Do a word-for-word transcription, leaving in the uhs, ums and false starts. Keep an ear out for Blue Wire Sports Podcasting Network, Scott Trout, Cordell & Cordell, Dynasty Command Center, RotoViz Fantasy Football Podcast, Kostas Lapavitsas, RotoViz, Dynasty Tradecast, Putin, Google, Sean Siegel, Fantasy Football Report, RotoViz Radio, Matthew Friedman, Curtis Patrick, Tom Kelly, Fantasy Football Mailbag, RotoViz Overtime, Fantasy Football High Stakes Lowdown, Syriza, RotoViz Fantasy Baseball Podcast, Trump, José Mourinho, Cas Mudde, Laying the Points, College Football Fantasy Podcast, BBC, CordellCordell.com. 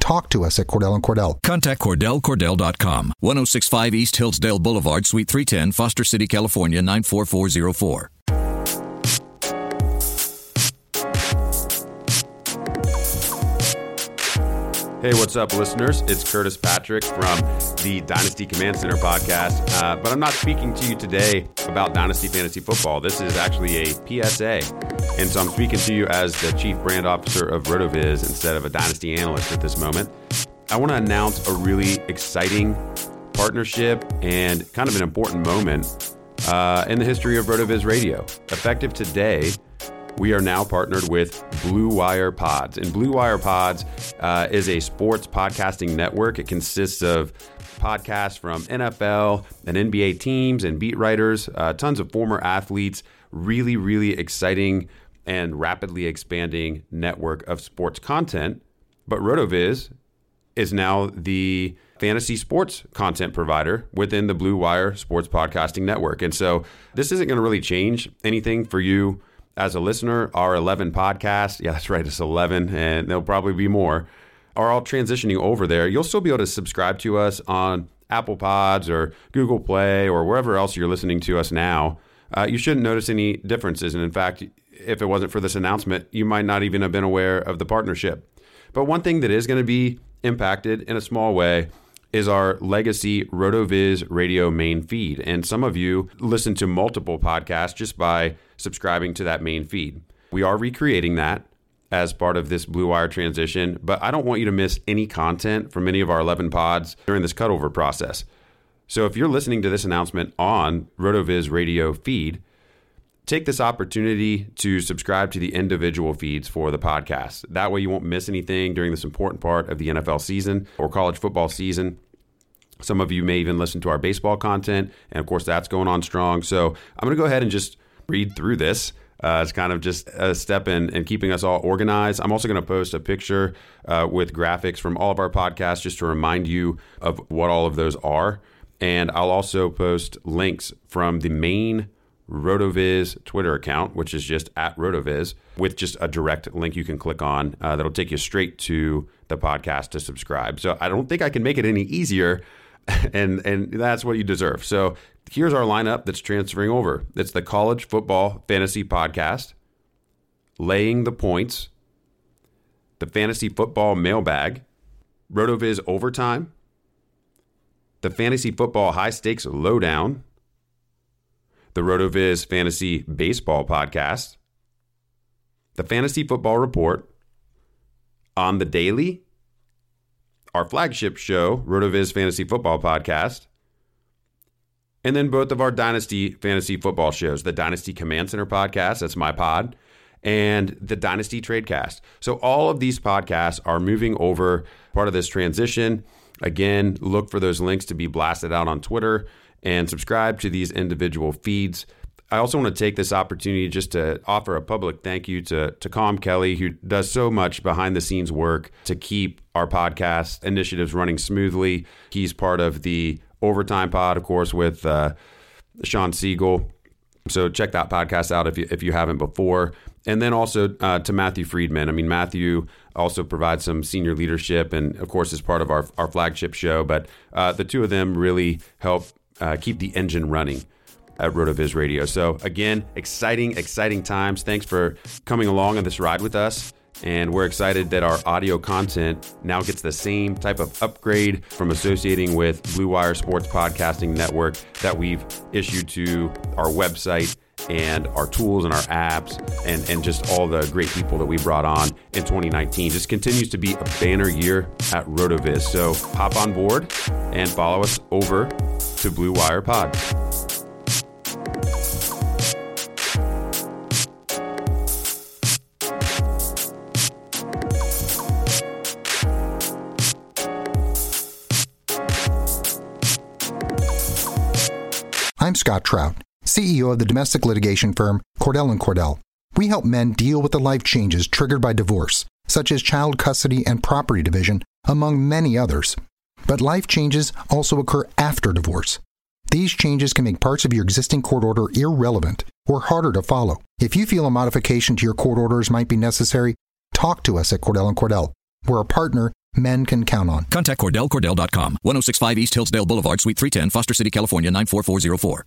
talk to us at Cordell and Cordell. Contact Cordell Cordell dot com, ten sixty-five East Hillsdale Boulevard, Suite three ten, Foster City, California, nine four four zero four. Hey, what's up, listeners? It's Curtis Patrick from the Dynasty Command Center podcast, uh, but I'm not speaking to you today about Dynasty Fantasy Football. This is actually a P S A, and so I'm speaking to you as the Chief Brand Officer of RotoViz instead of a Dynasty Analyst at this moment. I want to announce a really exciting partnership and kind of an important moment uh, in the history of RotoViz Radio. Effective today, we are now partnered with Blue Wire Pods. And Blue Wire Pods uh, is a sports podcasting network. It consists of podcasts from N F L and N B A teams and beat writers, uh, tons of former athletes, really, really exciting and rapidly expanding network of sports content. But RotoViz is now the fantasy sports content provider within the Blue Wire Sports Podcasting Network. And so this isn't going to really change anything for you as a listener. Our eleven podcasts, yeah, that's right, it's eleven, and there'll probably be more, are all transitioning over there. You'll still be able to subscribe to us on Apple Pods or Google Play or wherever else you're listening to us now. Uh, you shouldn't notice any differences, and in fact, if it wasn't for this announcement, you might not even have been aware of the partnership. But one thing that is going to be impacted in a small way is our legacy RotoViz Radio main feed. And some of you listen to multiple podcasts just by subscribing to that main feed. We are recreating that as part of this Blue Wire transition, but I don't want you to miss any content from any of our eleven pods during this cutover process. So if you're listening to this announcement on RotoViz Radio feed, take this opportunity to subscribe to the individual feeds for the podcast. That way you won't miss anything during this important part of the N F L season or college football season. Some of you may even listen to our baseball content, and of course that's going on strong. So I'm going to go ahead and just read through this. Uh, it's kind of just a step in, in keeping us all organized. I'm also going to post a picture uh, with graphics from all of our podcasts just to remind you of what all of those are. And I'll also post links from the main RotoViz Twitter account, which is just at RotoViz, with just a direct link you can click on uh, that'll take you straight to the podcast to subscribe. So I don't think I can make it any easier. And and that's what you deserve. So here's our lineup that's transferring over. It's the College Football Fantasy Podcast, Laying the Points, the Fantasy Football Mailbag, RotoViz Overtime, the Fantasy Football High Stakes Lowdown, the RotoViz Fantasy Baseball Podcast, the Fantasy Football Report, On the Daily, our flagship show, RotoViz Fantasy Football Podcast, and then both of our Dynasty Fantasy Football shows, the Dynasty Command Center podcast, that's my pod, and the Dynasty Tradecast. So all of these podcasts are moving over, part of this transition. Again, look for those links to be blasted out on Twitter and subscribe to these individual feeds. I also want to take this opportunity just to offer a public thank you to, to Tom Kelly, who does so much behind-the-scenes work to keep our podcast initiatives running smoothly. He's part of the Overtime pod, of course, with uh, Sean Siegel. So check that podcast out if you, if you haven't before. And then also uh, to Matthew Friedman. I mean, Matthew also provides some senior leadership and, of course, is part of our, our flagship show. But uh, the two of them really help uh, keep the engine running at RotoViz Radio. So again, exciting, exciting times. Thanks for coming along on this ride with us. And we're excited that our audio content now gets the same type of upgrade from associating with Blue Wire Sports Podcasting Network that we've issued to our website and our tools and our apps and, and just all the great people that we brought on in twenty nineteen. Just continues to be a banner year at RotoViz. So hop on board and follow us over to Blue Wire Pod. I'm Scott Trout, C E O of the domestic litigation firm Cordell and Cordell. We help men deal with the life changes triggered by divorce, such as child custody and property division, among many others. But life changes also occur after divorce. These changes can make parts of your existing court order irrelevant or harder to follow. If you feel a modification to your court orders might be necessary, talk to us at Cordell and Cordell. We're a partner men can count on. Contact Cordell Cordell dot com, ten sixty-five East Hillsdale Boulevard, Suite three ten, Foster City, California, nine four four zero four.